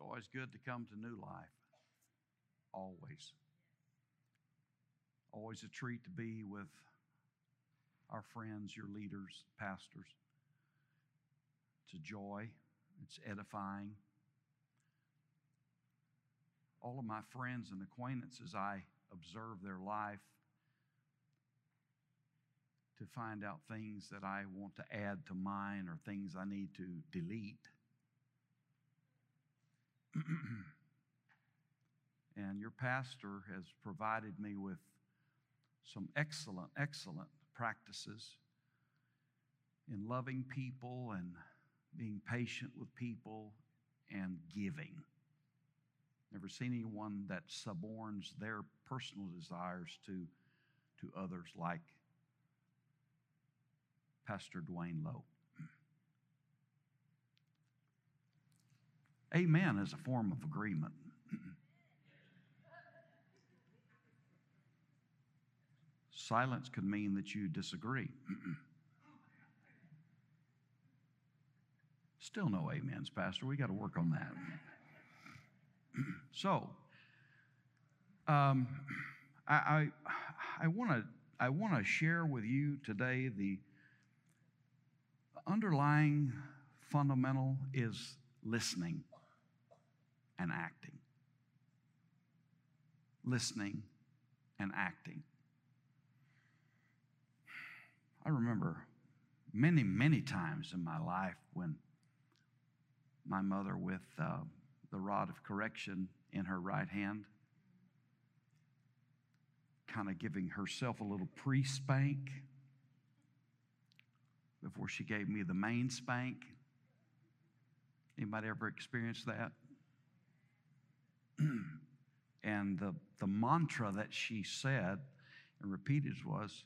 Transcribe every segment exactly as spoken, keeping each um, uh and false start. It's always good to come to new life. Always. Always a treat to be with our friends, your leaders, pastors. It's a joy. It's edifying. All of my friends and acquaintances, I observe their life to find out things that I want to add to mine or things I need to delete. And your pastor has provided me with some excellent, excellent practices in loving people and being patient with people and giving. Never seen anyone that suborns their personal desires to, to others like Pastor Dwayne Lowe. Amen is a form of agreement. Silence could mean that you disagree. Still no amens, Pastor. We got to work on that. So, um, I I want to I want to share with you today the underlying fundamental is listening and acting. Listening and acting. I remember many, many times in my life when my mother with uh, the rod of correction in her right hand, kind of giving herself a little pre-spank before she gave me the main spank. Anybody ever experienced that? And the, the mantra that she said and repeated was,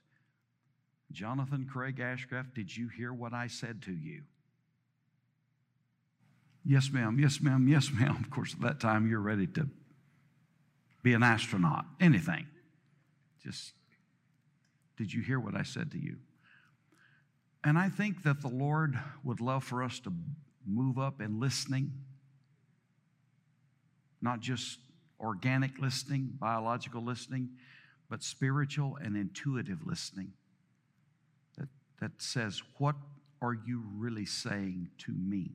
Jonathan Craig Ashcraft, did you hear what I said to you? Yes, ma'am, yes, ma'am, yes, ma'am. Of course, at that time, you're ready to be an astronaut, anything. Just, did you hear what I said to you? And I think that the Lord would love for us to move up in listening, not just organic listening, biological listening, but spiritual and intuitive listening that, that says, what are you really saying to me?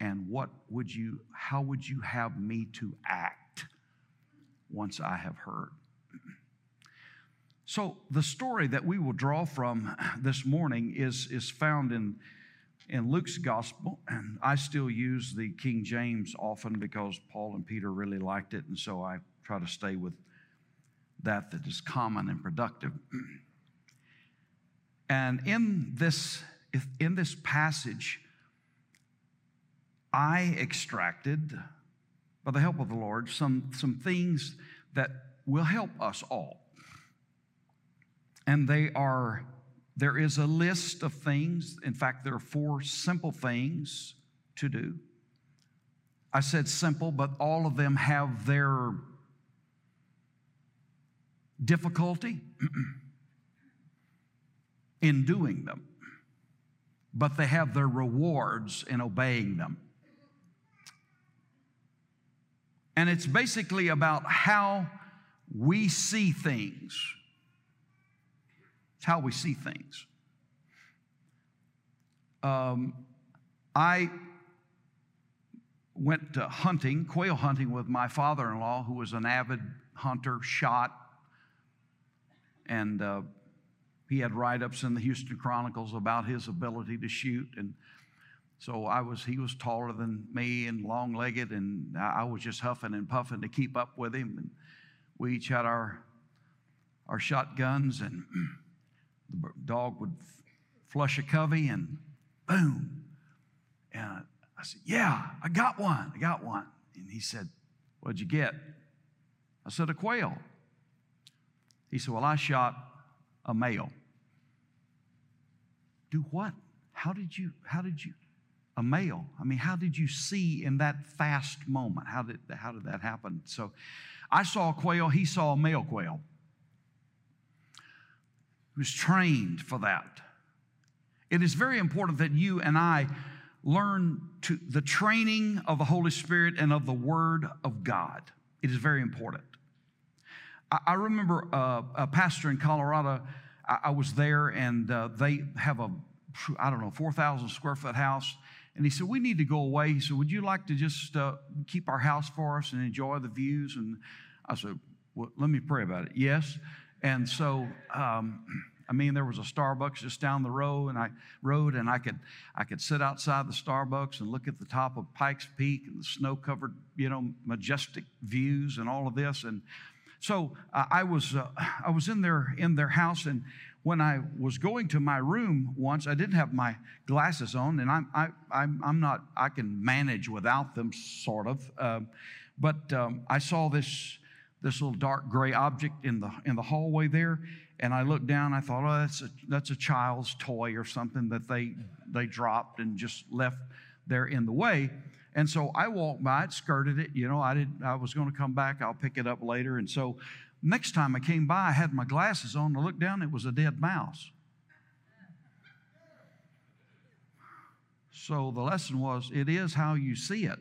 And what would you, how would you have me to act once I have heard? So the story that we will draw from this morning is, is found in, in Luke's gospel. And I still use the King James often because Paul and Peter really liked it. And so I try to stay with that that is common and productive. And in this, in this passage, I extracted, by the help of the Lord, some, some things that will help us all. And they are, there is a list of things. In fact, there are four simple things to do. I said simple, but all of them have their difficulty in doing them. But they have their rewards in obeying them. And it's basically about how we see things. It's how we see things. Um, I went to hunting, quail hunting with my father-in-law, who was an avid hunter, shot, and uh, he had write-ups in the Houston Chronicles about his ability to shoot, and so I was, he was taller than me and long-legged, and I was just huffing and puffing to keep up with him. And we each had our, our shotguns, and the dog would f- flush a covey, and boom. And I said, yeah, I got one, I got one. And he said, what'd you get? I said, a quail. He said, well, I shot a male. Do what? How did you, how did you? A male. I mean, how did you see in that fast moment? How did, how did that happen? So I saw a quail. He saw a male quail. He was trained for that. It is very important that you and I learn to the training of the Holy Spirit and of the Word of God. It is very important. I, I remember uh, a pastor in Colorado. I, I was there, and uh, they have a, I don't know, four thousand square foot house. And he said, we need to go away. He said, would you like to just uh, keep our house for us and enjoy the views? And I said, well, let me pray about it. Yes. And so, um, I mean, there was a Starbucks just down the road, and I road, and I could I could sit outside the Starbucks and look at the top of Pike's Peak and the snow-covered, you know, majestic views and all of this. And so uh, I was uh, I was in their in their house, and when I was going to my room once, I didn't have my glasses on, and I'm I I'm, I'm not I can manage without them, sort of. Um, but um, I saw this this little dark gray object in the in the hallway there. And I looked down, I thought, oh, that's a, that's a child's toy or something that they, they dropped and just left there in the way. And so I walked by it, skirted it. You know, I did, I was going to come back. I'll pick it up later. And so next time I came by, I had my glasses on. I looked down, it was a dead mouse. So the lesson was, it is how you see it.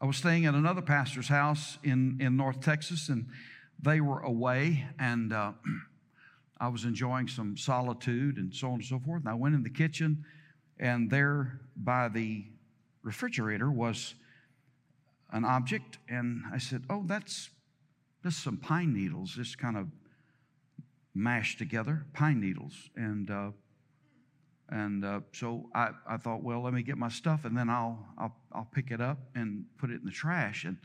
I was staying at another pastor's house in, in North Texas, and they were away, and uh, I was enjoying some solitude and so on and so forth. And I went in the kitchen, and there by the refrigerator was an object. And I said, oh, that's, that's some pine needles, just kind of mashed together, pine needles. And uh, and uh, so I, I thought, well, let me get my stuff, and then I'll, I'll, I'll pick it up and put it in the trash. And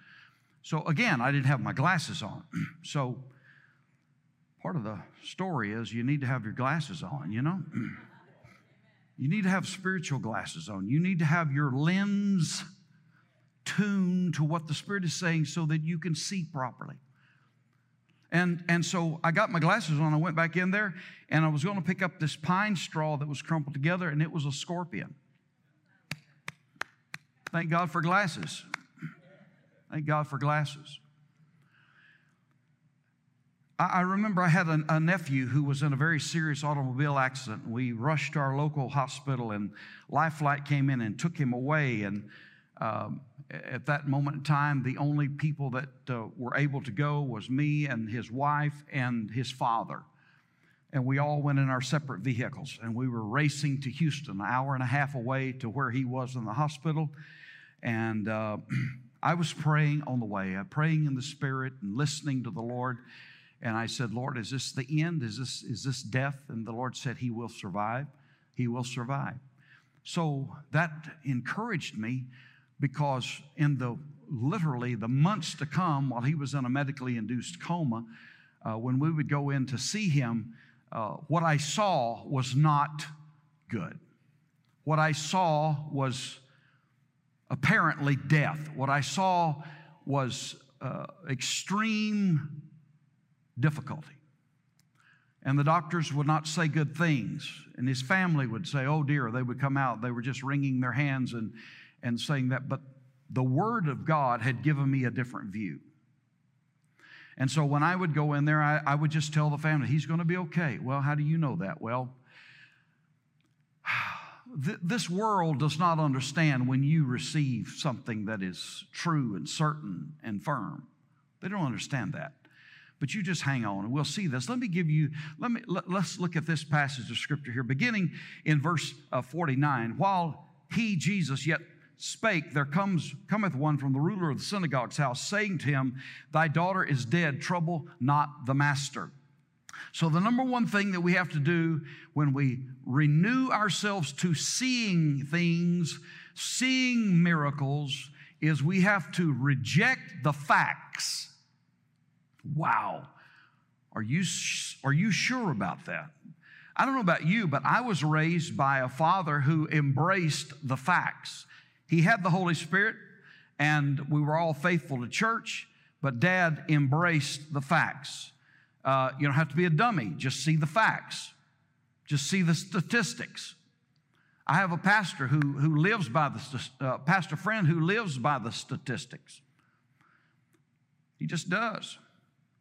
so, again, I didn't have my glasses on. So part of the story is you need to have your glasses on, you know. You need to have spiritual glasses on. You need to have your lens tuned to what the Spirit is saying so that you can see properly. And, and so I got my glasses on. I went back in there, and I was going to pick up this pine straw that was crumpled together, and it was a scorpion. Thank God for glasses. Thank God for glasses. I, I remember I had a, a nephew who was in a very serious automobile accident. We rushed to our local hospital, and Life Flight came in and took him away. And um, at that moment in time, the only people that uh, were able to go was me and his wife and his father. And we all went in our separate vehicles, and we were racing to Houston, an hour and a half away to where he was in the hospital. And Uh, I was praying on the way, praying in the Spirit and listening to the Lord. And I said, Lord, is this the end? Is this, is this death? And the Lord said, he will survive. He will survive. So that encouraged me, because in the literally the months to come, while he was in a medically induced coma, uh, when we would go in to see him, uh, what I saw was not good. What I saw was apparently death. What I saw was uh, extreme difficulty. And the doctors would not say good things. And his family would say, oh dear, they would come out. They were just wringing their hands and, and saying that. But the Word of God had given me a different view. And so when I would go in there, I, I would just tell the family, he's going to be okay. Well, how do you know that? Well, this world does not understand when you receive something that is true and certain and firm. They don't understand that. But you just hang on, and we'll see this. Let me give you, let me, let, let's look at this passage of Scripture here, beginning in verse uh, forty-nine. While he, Jesus, yet spake, there comes, cometh one from the ruler of the synagogue's house, saying to him, thy daughter is dead, trouble not the master. So the number one thing that we have to do when we renew ourselves to seeing things, seeing miracles, is we have to reject the facts. Wow. Are you, are you sure about that? I don't know about you, but I was raised by a father who embraced the facts. He had the Holy Spirit, and we were all faithful to church, but Dad embraced the facts. Uh, you don't have to be a dummy. Just see the facts. Just see the statistics. I have a pastor who, who lives by the, uh, pastor friend who lives by the statistics. He just does.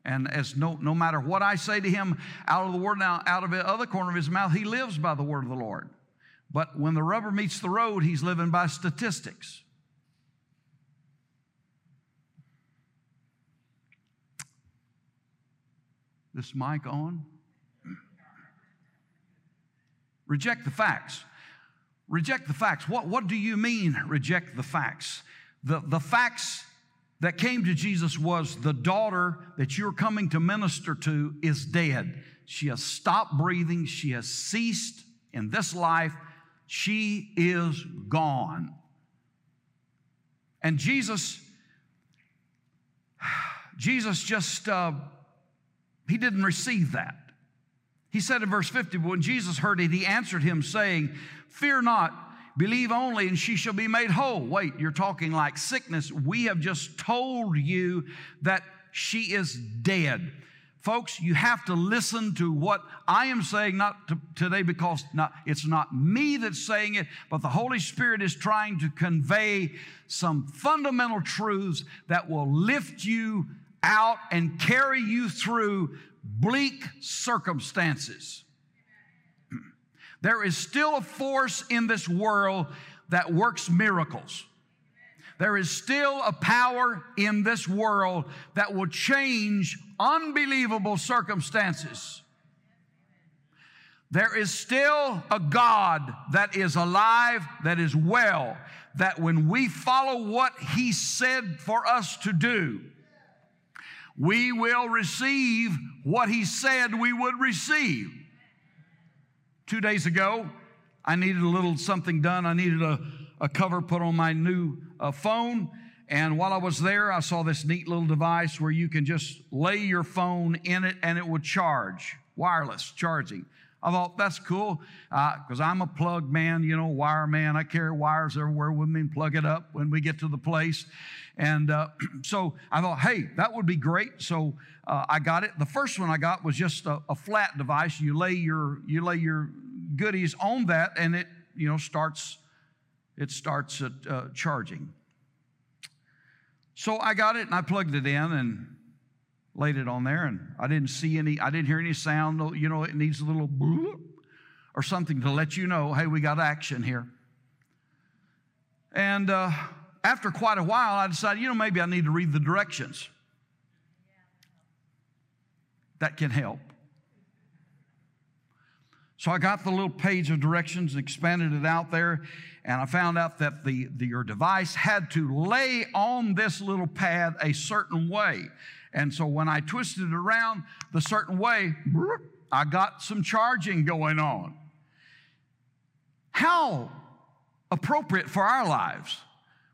And as no, no matter what I say to him out of the word, now out of the other corner of his mouth, he lives by the word of the Lord. But when the rubber meets the road, he's living by statistics. This mic on? Reject the facts. Reject the facts. What, what do you mean, reject the facts? The, the facts that came to Jesus was the daughter that you're coming to minister to is dead. She has stopped breathing. She has ceased in this life. She is gone. And Jesus, Jesus just, uh, he didn't receive that. He said in verse fifty, when Jesus heard it, he answered him saying, "Fear not, believe only, and she shall be made whole." Wait, you're talking like sickness. We have just told you that she is dead. Folks, you have to listen to what I am saying, not to, today because not, it's not me that's saying it, but the Holy Spirit is trying to convey some fundamental truths that will lift you out and carry you through bleak circumstances. There is still a force in this world that works miracles. There is still a power in this world that will change unbelievable circumstances. There is still a God that is alive, that is well, that when we follow what He said for us to do, we will receive what He said we would receive. Two days ago, I needed a little something done. I needed a, a cover put on my new uh, phone. And while I was there, I saw this neat little device where you can just lay your phone in it and it will charge, wireless charging. I thought, that's cool, because uh, I'm a plug man, you know, wire man. I carry wires everywhere with me and plug it up when we get to the place. And uh, so I thought, hey, that would be great. So uh, I got it. The first one I got was just a, a flat device. You lay your you lay your goodies on that, and it you know starts it starts at, uh, charging. So I got it and I plugged it in and laid it on there, and I didn't see any. I didn't hear any sound. You know, it needs a little bloop or something to let you know, hey, we got action here. And Uh, After quite a while, I decided, you know, maybe I need to read the directions. That can help. So I got the little page of directions and expanded it out there, and I found out that the, the your device had to lay on this little pad a certain way. And so when I twisted it around the certain way, I got some charging going on. How appropriate for our lives.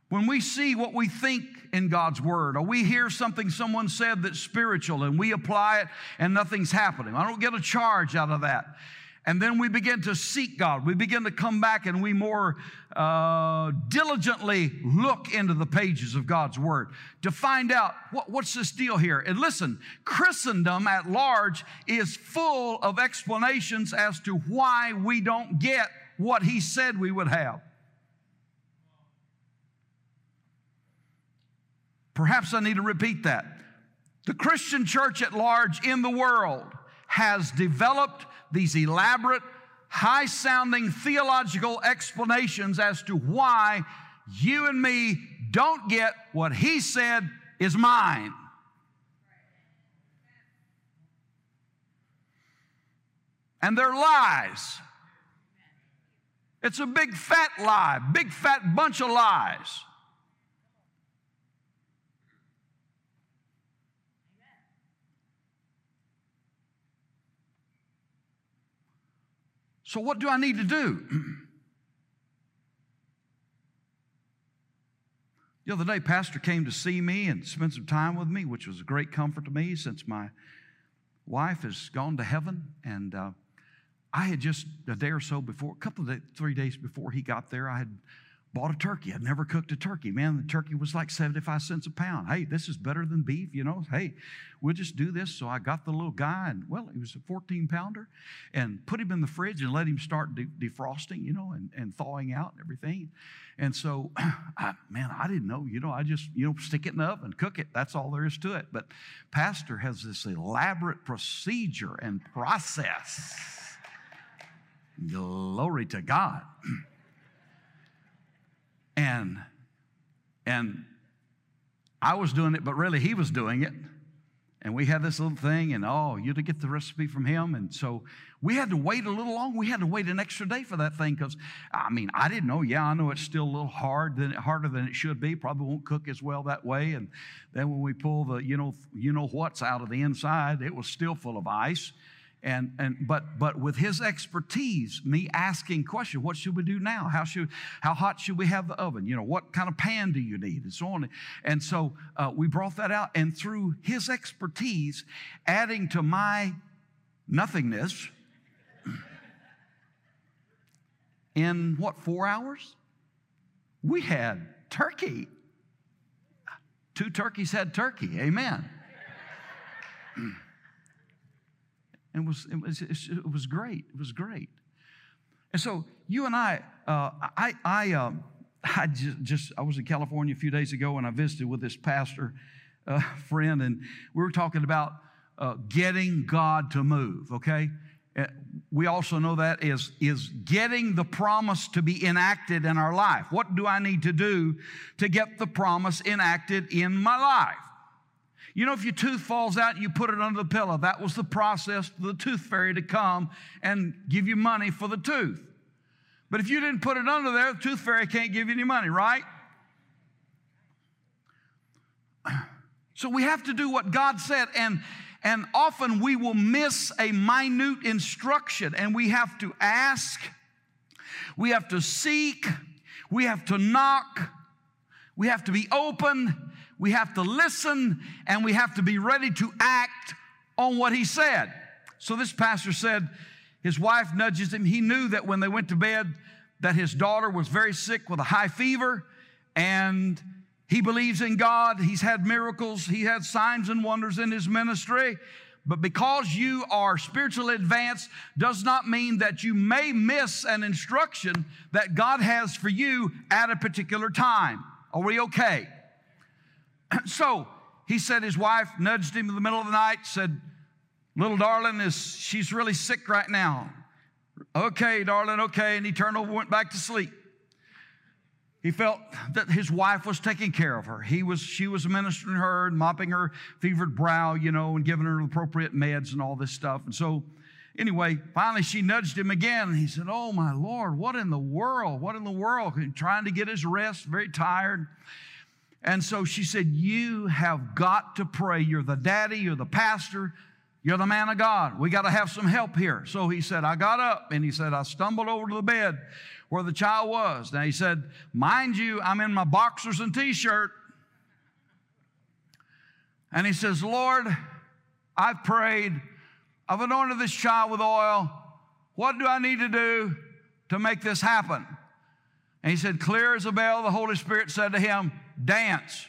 When we see what we think in God's Word, or we hear something someone said that's spiritual and we apply it and nothing's happening. I don't get a charge out of that. And then we begin to seek God. We begin to come back and we more uh, diligently look into the pages of God's Word to find out what, what's this deal here. And listen, Christendom at large is full of explanations as to why we don't get what He said we would have. Perhaps I need to repeat that. The Christian church at large in the world has developed these elaborate, high-sounding theological explanations as to why you and me don't get what He said is mine. And they're lies. It's a big fat lie, big fat bunch of lies. So what do I need to do? The other day, Pastor came to see me and spent some time with me, which was a great comfort to me since my wife has gone to heaven. And uh, I had just a day or so before, a couple of days, three days before he got there, I had bought a turkey. I'd never cooked a turkey. Man, the turkey was like seventy-five cents a pound. Hey, this is better than beef, you know. Hey, we'll just do this. So I got the little guy, and, well, he was a fourteen-pounder, and put him in the fridge and let him start de defrosting, you know, and, and thawing out and everything. And so, I, man, I didn't know. You know, I just, you know, stick it in the oven and cook it. That's all there is to it. But Pastor has this elaborate procedure and process Glory to God. And, and I was doing it, but really he was doing it. And we had this little thing, and oh, you had to get the recipe from him. And so we had to wait a little long. We had to wait an extra day for that thing because, I mean, I didn't know. Yeah, I know it's still a little hard, than, harder than it should be. Probably won't cook as well that way. And then when we pull the you know you know what's out of the inside, it was still full of ice. And and but but with his expertise, me asking questions, what should we do now? How should how hot should we have the oven? You know, what kind of pan do you need? And so on. And so uh, we brought that out, and through his expertise, adding to my nothingness, in what four hours, we had turkey. Two turkeys had turkey. Amen. It was, it was, it was great. It was great. And so you and I, uh, I, I, um, I just, just, I was in California a few days ago, and I visited with this pastor uh, friend, and we were talking about uh, getting God to move, okay? Uh, we also know that is, is getting the promise to be enacted in our life. What do I need to do to get the promise enacted in my life? You know, if your tooth falls out, you put it under the pillow. That was the process for the tooth fairy to come and give you money for the tooth. But if you didn't put it under there, the tooth fairy can't give you any money, right? So we have to do what God said, and, and often we will miss a minute instruction, and we have to ask, we have to seek, we have to knock, we have to be open, we have to listen, and we have to be ready to act on what he said. So this pastor said his wife nudges him. He knew that when they went to bed that his daughter was very sick with a high fever, and he believes in God. He's had miracles. He had signs and wonders in his ministry. But because you are spiritually advanced does not mean that you may miss an instruction that God has for you at a particular time. Are we okay? So he said his wife nudged him in the middle of the night, said, little darling, is she's really sick right now. Okay, darling, okay. And he turned over, went back to sleep. He felt that his wife was taking care of her. He was, she was ministering her and mopping her fevered brow, you know, and giving her appropriate meds and all this stuff. And so anyway, finally she nudged him again. And he said, oh, my Lord, what in the world? What in the world? And trying to get his rest, very tired. And so she said, you have got to pray. You're the daddy, you're the pastor, you're the man of God. We got to have some help here. So he said, I got up, and he said, I stumbled over to the bed where the child was. Now he said, mind you, I'm in my boxers and t-shirt. And he says, Lord, I've prayed. I've anointed this child with oil. What do I need to do to make this happen? And he said, clear as a bell, the Holy Spirit said to him, dance.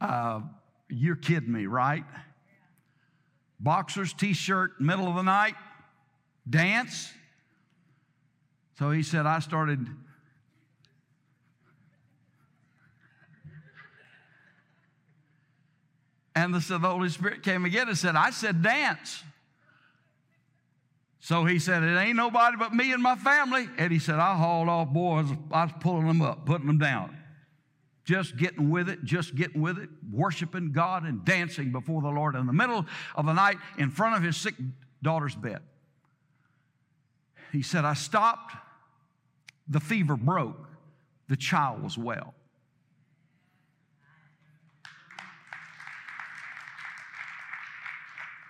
Uh, you're kidding me, right? Boxers, t-shirt, middle of the night, dance. So he said, I started and the, so the Holy Spirit came again and said, I said dance. So he said, it ain't nobody but me and my family. And he said, I hauled off boys. I was pulling them up, putting them down. Just getting with it, just getting with it, worshiping God and dancing before the Lord in the middle of the night in front of his sick daughter's bed. He said, I stopped. The fever broke. The child was well.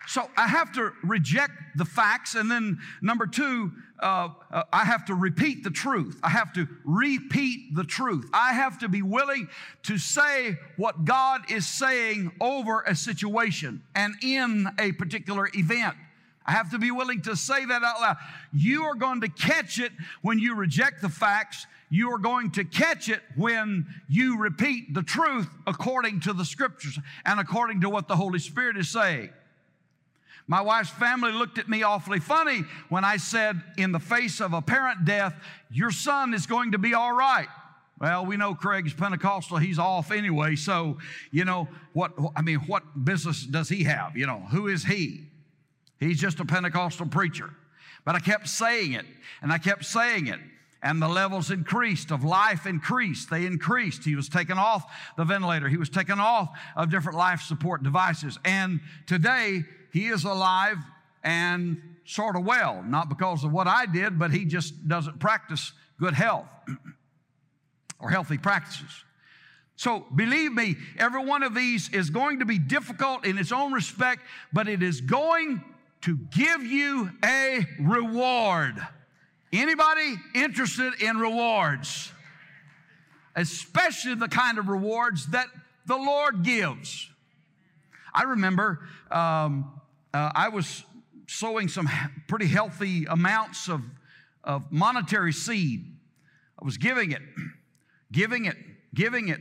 So I have to reject the facts, and then number two, uh, uh, I have to repeat the truth. I have to repeat the truth. I have to be willing to say what God is saying over a situation and in a particular event. I have to be willing to say that out loud. You are going to catch it when you reject the facts. You are going to catch it when you repeat the truth according to the Scriptures and according to what the Holy Spirit is saying. My wife's family looked at me awfully funny when I said, in the face of apparent death, your son is going to be all right. Well, we know Craig's Pentecostal. He's off anyway. So, you know, what, I mean, what business does he have? You know, who is he? He's just a Pentecostal preacher. But I kept saying it, and I kept saying it. And the levels increased, of life increased. They increased. He was taken off the ventilator. He was taken off of different life support devices. And today, he is alive and sort of well. Not because of what I did, but he just doesn't practice good health. Or healthy practices. So believe me, every one of these is going to be difficult in its own respect, but it is going to give you a reward. Anybody interested in rewards? Especially the kind of rewards that the Lord gives. I remember um, uh, I was sowing some pretty healthy amounts of, of monetary seed. I was giving it. Giving it, giving it.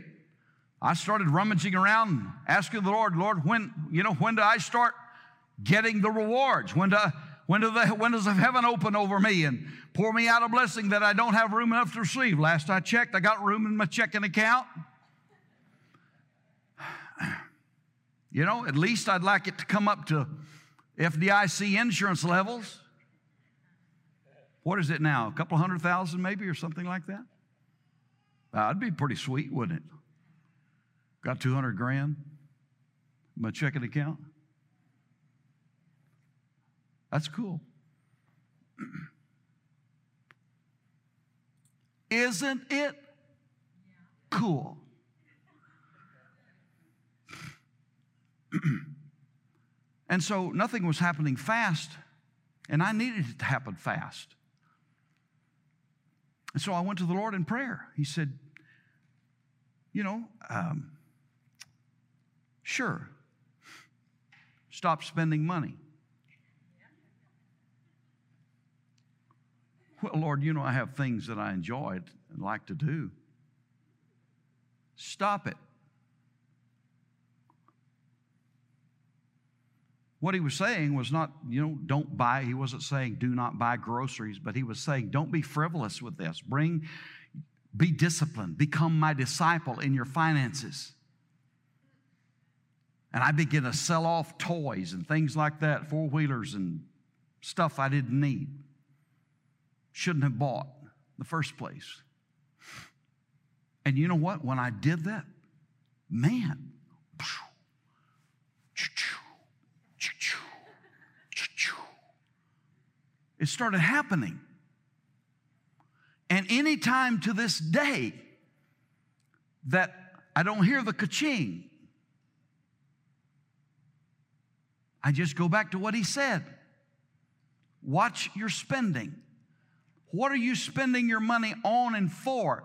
I started rummaging around, asking the Lord, Lord, when, you know, when do I start getting the rewards? When do, when do the windows of heaven open over me and pour me out a blessing that I don't have room enough to receive? Last I checked, I got room in my checking account. You know, at least I'd like it to come up to F D I C insurance levels. What is it now? A couple hundred thousand maybe, or something like that? That'd be pretty sweet, wouldn't it? Got two hundred grand in my checking account. That's cool. Isn't it cool? And so nothing was happening fast, and I needed it to happen fast. And so I went to the Lord in prayer. He said, you know, um, sure, stop spending money. Well, Lord, you know I have things that I enjoy and like to do. Stop it. What he was saying was not, you know, don't buy. He wasn't saying do not buy groceries, but he was saying don't be frivolous with this. Bring, be disciplined. Become my disciple in your finances. And I began to sell off toys and things like that, four-wheelers and stuff I didn't need. Shouldn't have bought in the first place. And you know what? When I did that, man, it started happening. And any time to this day that I don't hear the ka-ching, I just go back to what he said. Watch your spending. What are you spending your money on and for?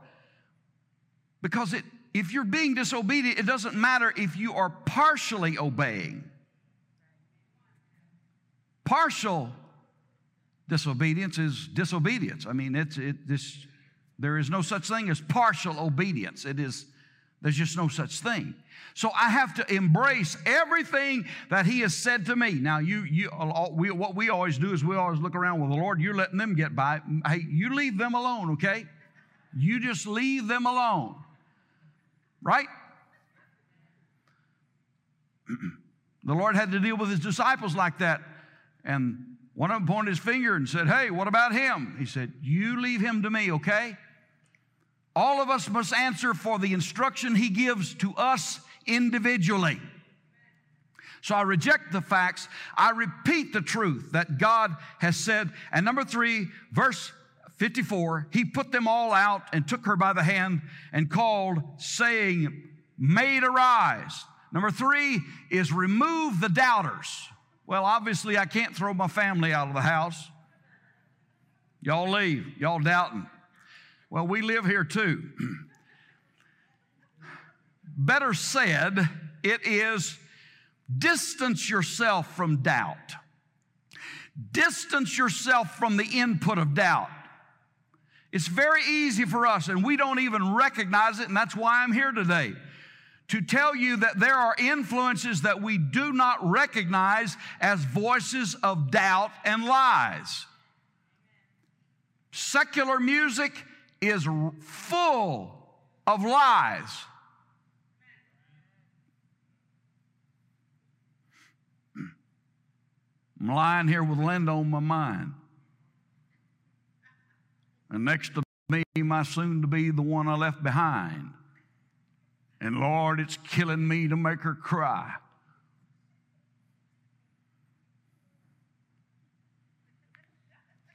Because it, if you're being disobedient, it doesn't matter if you are partially obeying. Partial disobedience is disobedience. I mean, it's, it, this, there is no such thing as partial obedience. It is, there's just no such thing. So I have to embrace everything that he has said to me. Now, you, you, we, what we always do is we always look around, well, the Lord, you're letting them get by. Hey, you leave them alone, okay? You just leave them alone, right? The Lord had to deal with his disciples like that. And one of them pointed his finger and said, hey, what about him? He said, you leave him to me, okay? All of us must answer for the instruction he gives to us individually. So I reject the facts. I repeat the truth that God has said. And number three, verse fifty-four, he put them all out and took her by the hand and called, saying, Maid, arise. Number three is remove the doubters. Well, obviously, I can't throw my family out of the house. Y'all leave. Y'all doubting. Well, we live here too. Better said, it is distance yourself from doubt. Distance yourself from the input of doubt. It's very easy for us, and we don't even recognize it, and that's why I'm here today. To tell you that there are influences that we do not recognize as voices of doubt and lies. Secular music is full of lies. I'm lying here with Linda on my mind. And next to me, my soon-to-be, the one I left behind. And Lord, it's killing me to make her cry.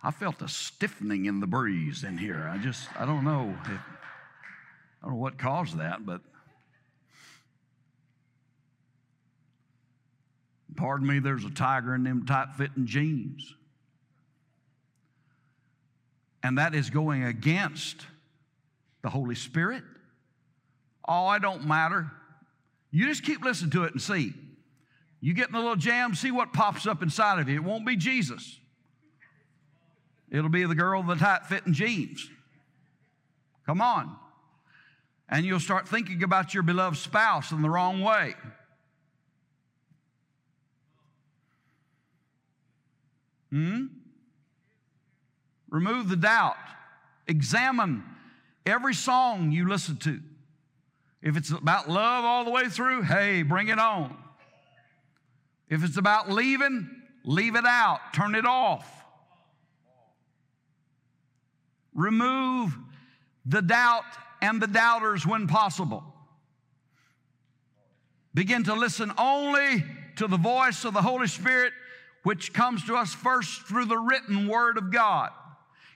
I felt a stiffening in the breeze in here. I just, I don't know. If, I don't know what caused that, but pardon me, there's a tiger in them tight-fitting jeans. And that is going against the Holy Spirit. Oh, it don't matter. You just keep listening to it and see. You get in a little jam, see what pops up inside of you. It won't be Jesus. It'll be the girl in the tight-fitting jeans. Come on. And you'll start thinking about your beloved spouse in the wrong way. Hmm? Remove the doubt. Examine every song you listen to. If it's about love all the way through, hey, bring it on. If it's about leaving, leave it out. Turn it off. Remove the doubt and the doubters when possible. Begin to listen only to the voice of the Holy Spirit, which comes to us first through the written Word of God.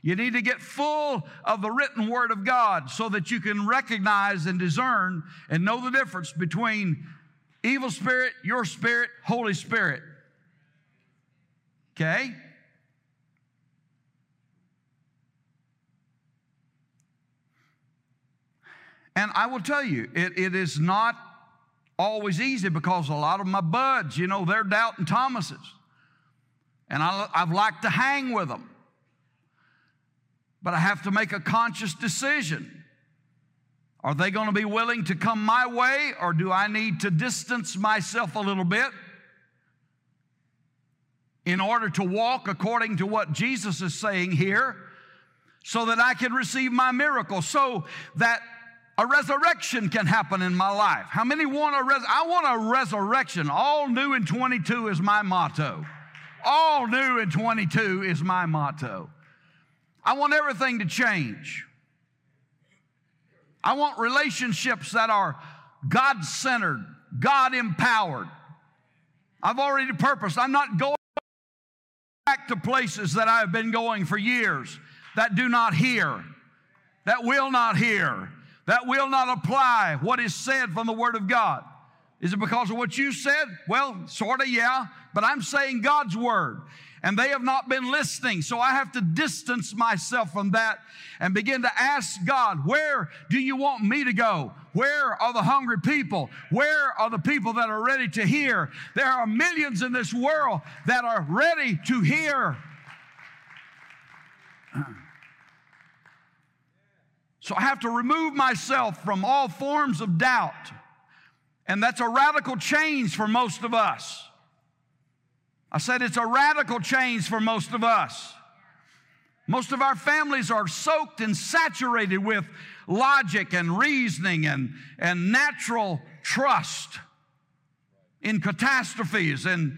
You need to get full of the written Word of God so that you can recognize and discern and know the difference between evil spirit, your spirit, Holy Spirit. Okay? And I will tell you, it, it is not always easy, because a lot of my buds, you know, they're doubting Thomases. And I, I've liked to hang with them. But I have to make a conscious decision. Are they going to be willing to come my way, or do I need to distance myself a little bit in order to walk according to what Jesus is saying here so that I can receive my miracle, so that a resurrection can happen in my life? How many want a res- I want a resurrection. All new in twenty-two is my motto. All new in twenty-two is my motto. I want everything to change. I want relationships that are God-centered, God-empowered. I've already purposed. I'm not going back to places that I've been going for years that do not hear, that will not hear, that will not apply what is said from the Word of God. Is it because of what you said? Well, sort of, yeah, but I'm saying God's word, and they have not been listening, so I have to distance myself from that and begin to ask God, where do you want me to go? Where are the hungry people? Where are the people that are ready to hear? There are millions in this world that are ready to hear. So I have to remove myself from all forms of doubt. And that's a radical change for most of us. I said it's a radical change for most of us. Most of our families are soaked and saturated with logic and reasoning and, and natural trust in catastrophes. And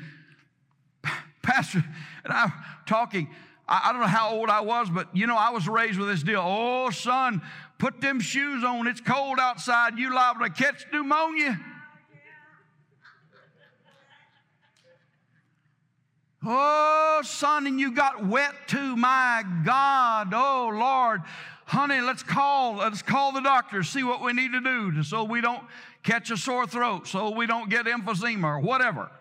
Pastor and I were talking, I, I don't know how old I was, but, you know, I was raised with this deal. Oh, son, put them shoes on. It's cold outside. You liable to catch pneumonia. Oh, son, and you got wet too. My God. Oh, Lord. Honey, let's call. Let's call the doctor, see what we need to do so we don't catch a sore throat, so we don't get emphysema or whatever.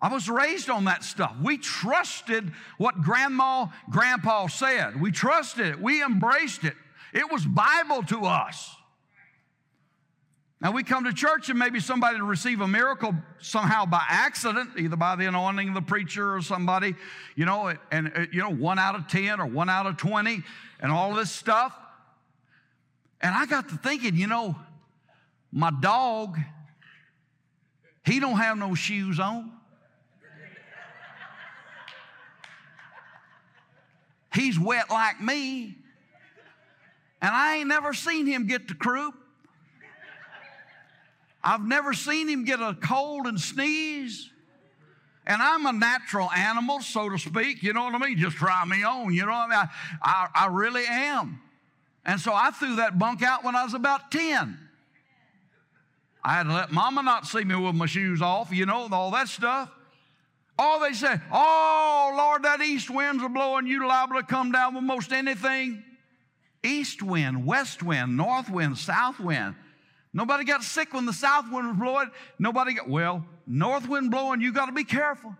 I was raised on that stuff. We trusted what Grandma, Grandpa said. We trusted it. We embraced it. It was Bible to us. Now, we come to church and maybe somebody to receive a miracle somehow by accident, either by the anointing of the preacher or somebody, you know, and, you know, one out of ten or one out of twenty and all this stuff. And I got to thinking, you know, my dog, he don't have no shoes on. He's wet like me. And I ain't never seen him get the croup. I've never seen him get a cold and sneeze. And I'm a natural animal, so to speak. You know what I mean? Just try me on. You know what I mean? I, I, I really am. And so I threw that bunk out when I was about ten. I had to let mama not see me with my shoes off, you know, and all that stuff. Oh, they said, oh, Lord, that east winds are blowing. You liable to come down with most anything. East wind, west wind, north wind, south wind. Nobody got sick when the south wind was blowing. Nobody got, well, north wind blowing, you got to be careful.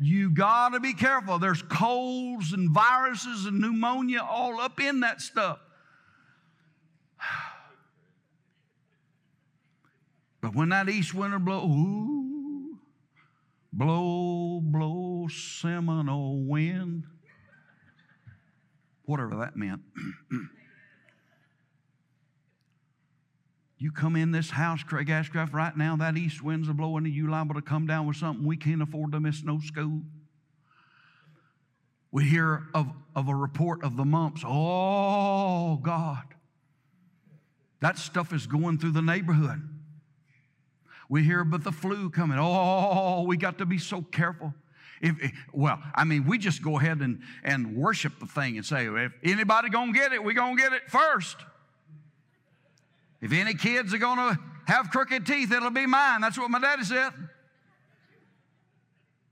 You got to be careful. There's colds and viruses and pneumonia all up in that stuff. But when that east wind will blow, ooh, blow, blow, Seminole wind, whatever that meant. You come in this house, Craig Ashcraft, right now, that east winds are blowing, and you liable to come down with something. We can't afford to miss no school. We hear of, of a report of the mumps. Oh, God. That stuff is going through the neighborhood. We hear about the flu coming. Oh, we got to be so careful. If, if, well, I mean, we just go ahead and, and worship the thing and say, if anybody going to get it, we're going to get it first. If any kids are going to have crooked teeth, it'll be mine. That's what my daddy said.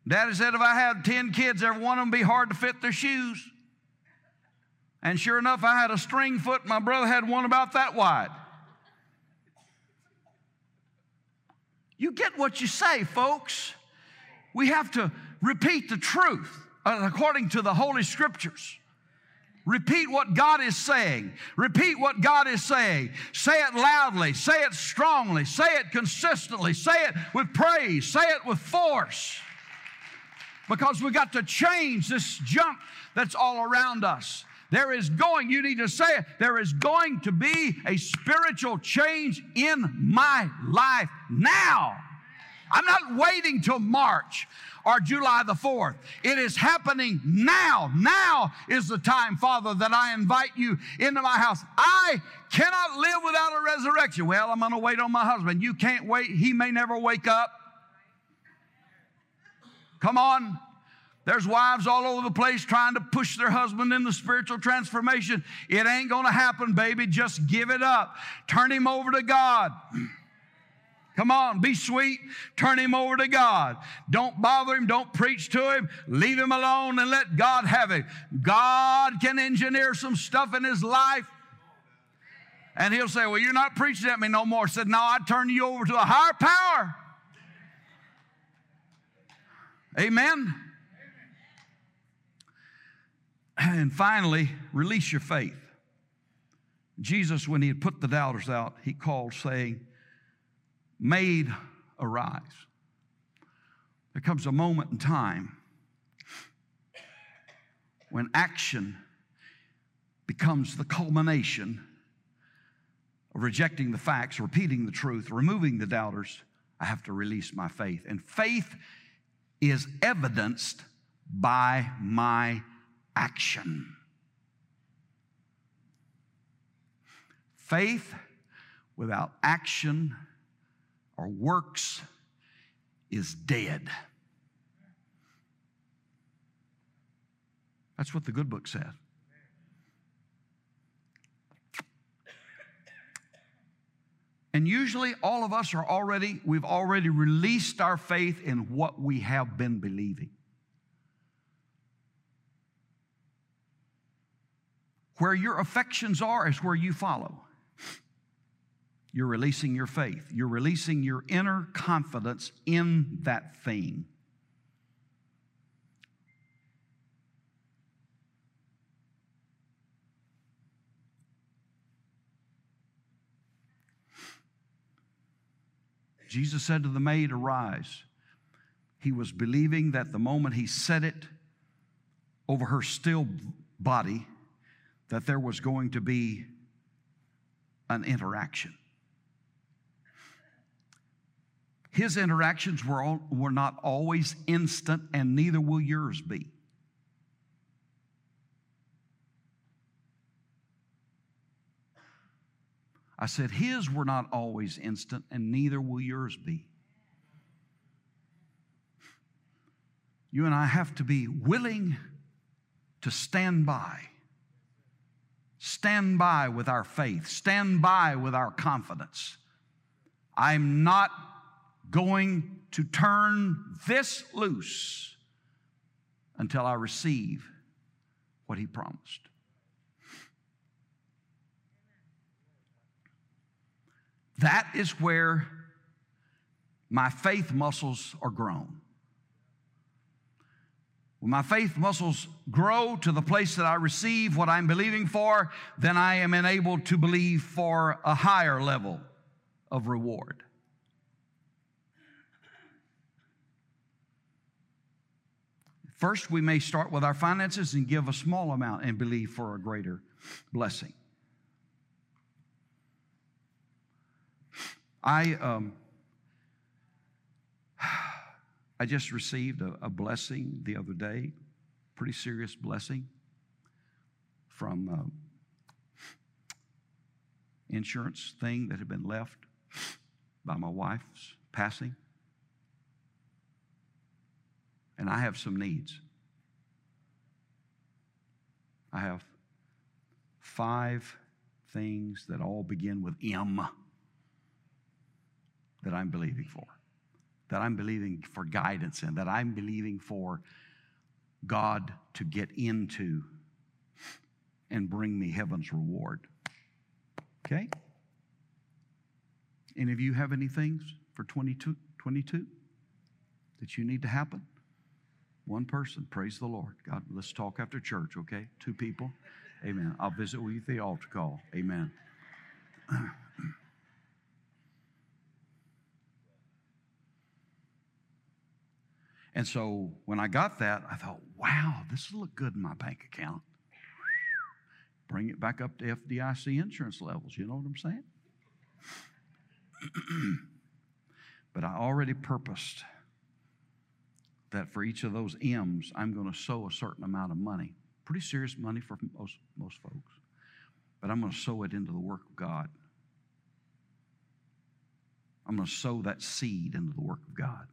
Daddy said if I had ten kids, every one of them would be hard to fit their shoes. And sure enough, I had a string foot. My brother had one about that wide. You get what you say, folks. We have to repeat the truth according to the Holy Scriptures. Repeat what God is saying. Repeat what God is saying. Say it loudly. Say it strongly. Say it consistently. Say it with praise. Say it with force. Because we got to change this junk that's all around us. There is going, you need to say it, there is going to be a spiritual change in my life now. I'm not waiting till March or July the fourth. It is happening now. Now is the time, Father, that I invite you into my house. I cannot live without a resurrection. Well, I'm going to wait on my husband. You can't wait. He may never wake up. Come on. There's wives all over the place trying to push their husband into spiritual transformation. It ain't going to happen, baby. Just give it up. Turn him over to God. Come on, be sweet. Turn him over to God. Don't bother him. Don't preach to him. Leave him alone and let God have it. God can engineer some stuff in his life. And he'll say, well, you're not preaching at me no more. I said, no, I turn you over to a higher power. Amen. And finally, release your faith. Jesus, when he had put the doubters out, he called saying, made arise. There comes a moment in time when action becomes the culmination of rejecting the facts, repeating the truth, removing the doubters. I have to release my faith. And faith is evidenced by my action. Faith without action or works is dead. That's what the good book said. And usually all of us are already, we've already released our faith in what we have been believing. Where your affections are is where you follow. You're releasing your faith. You're releasing your inner confidence in that thing. Jesus said to the maid, arise. He was believing that the moment he said it over her still body, that there was going to be an interaction. His interactions were, all, were not always instant, and neither will yours be. I said, his were not always instant, and neither will yours be. You and I have to be willing to stand by. Stand by with our faith. Stand by with our confidence. I'm not going to turn this loose until I receive what he promised. That is where my faith muscles are grown. When my faith muscles grow to the place that I receive what I'm believing for, then I am enabled to believe for a higher level of reward. First, we may start with our finances and give a small amount and believe for a greater blessing. I um, I just received a, a blessing the other day, pretty serious blessing from um, insurance thing that had been left by my wife's passing. And I have some needs. I have five things that all begin with M that I'm believing for, that I'm believing for guidance in, that I'm believing for God to get into and bring me heaven's reward. Okay? Any of you have any things for twenty-two that you need to happen? One person, praise the Lord. God, let's talk after church, okay? Two people, amen. I'll visit with you at the altar call, amen. And so when I got that, I thought, wow, this will look good in my bank account. Bring it back up to F D I C insurance levels, you know what I'm saying? But I already purposed that for each of those M's, I'm going to sow a certain amount of money, pretty serious money for most, most folks, but I'm going to sow it into the work of God. I'm going to sow that seed into the work of God.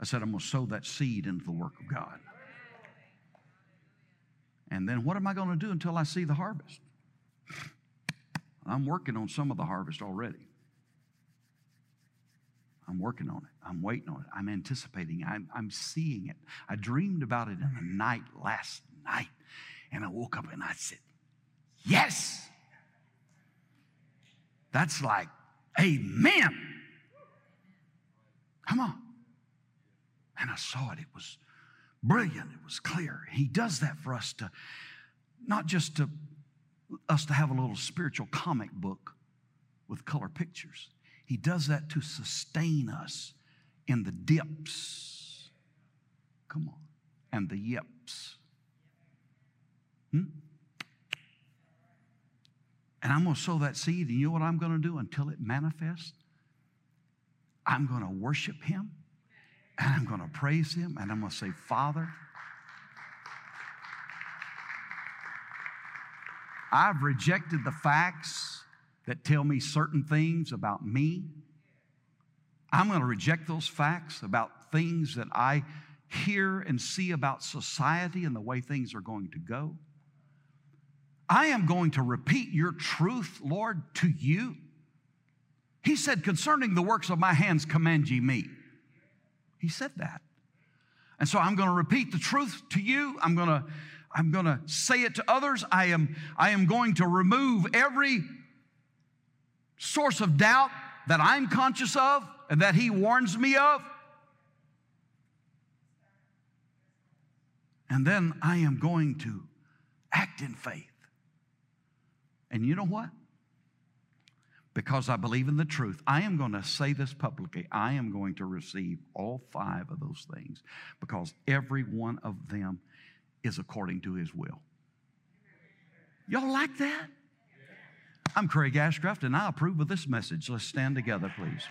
I said, I'm going to sow that seed into the work of God. And then what am I going to do until I see the harvest? I'm working on some of the harvest already. I'm working on it. I'm waiting on it. I'm anticipating. I'm, I'm seeing it. I dreamed about it in the night last night. And I woke up and I said, yes. That's like, amen. Come on. And I saw it. It was brilliant. It was clear. He does that for us to, not just to us to have a little spiritual comic book with color pictures. He does that to sustain us in the dips. Come on. And the yips. Hmm? And I'm going to sow that seed, and you know what I'm going to do until it manifests? I'm going to worship him, and I'm going to praise him, and I'm going to say, Father, I've rejected the facts that tell me certain things about me. I'm going to reject those facts about things that I hear and see about society and the way things are going to go. I am going to repeat your truth, Lord, to you. He said, concerning the works of my hands, command ye me. He said that. And so I'm going to repeat the truth to you. I'm going to, I'm going to say it to others. I am, I am going to remove every source of doubt that I'm conscious of and that he warns me of. And then I am going to act in faith. And you know what? Because I believe in the truth, I am going to say this publicly. I am going to receive all five of those things because every one of them is according to his will. Y'all like that? I'm Craig Ashcraft, and I approve of this message. Let's stand together, please.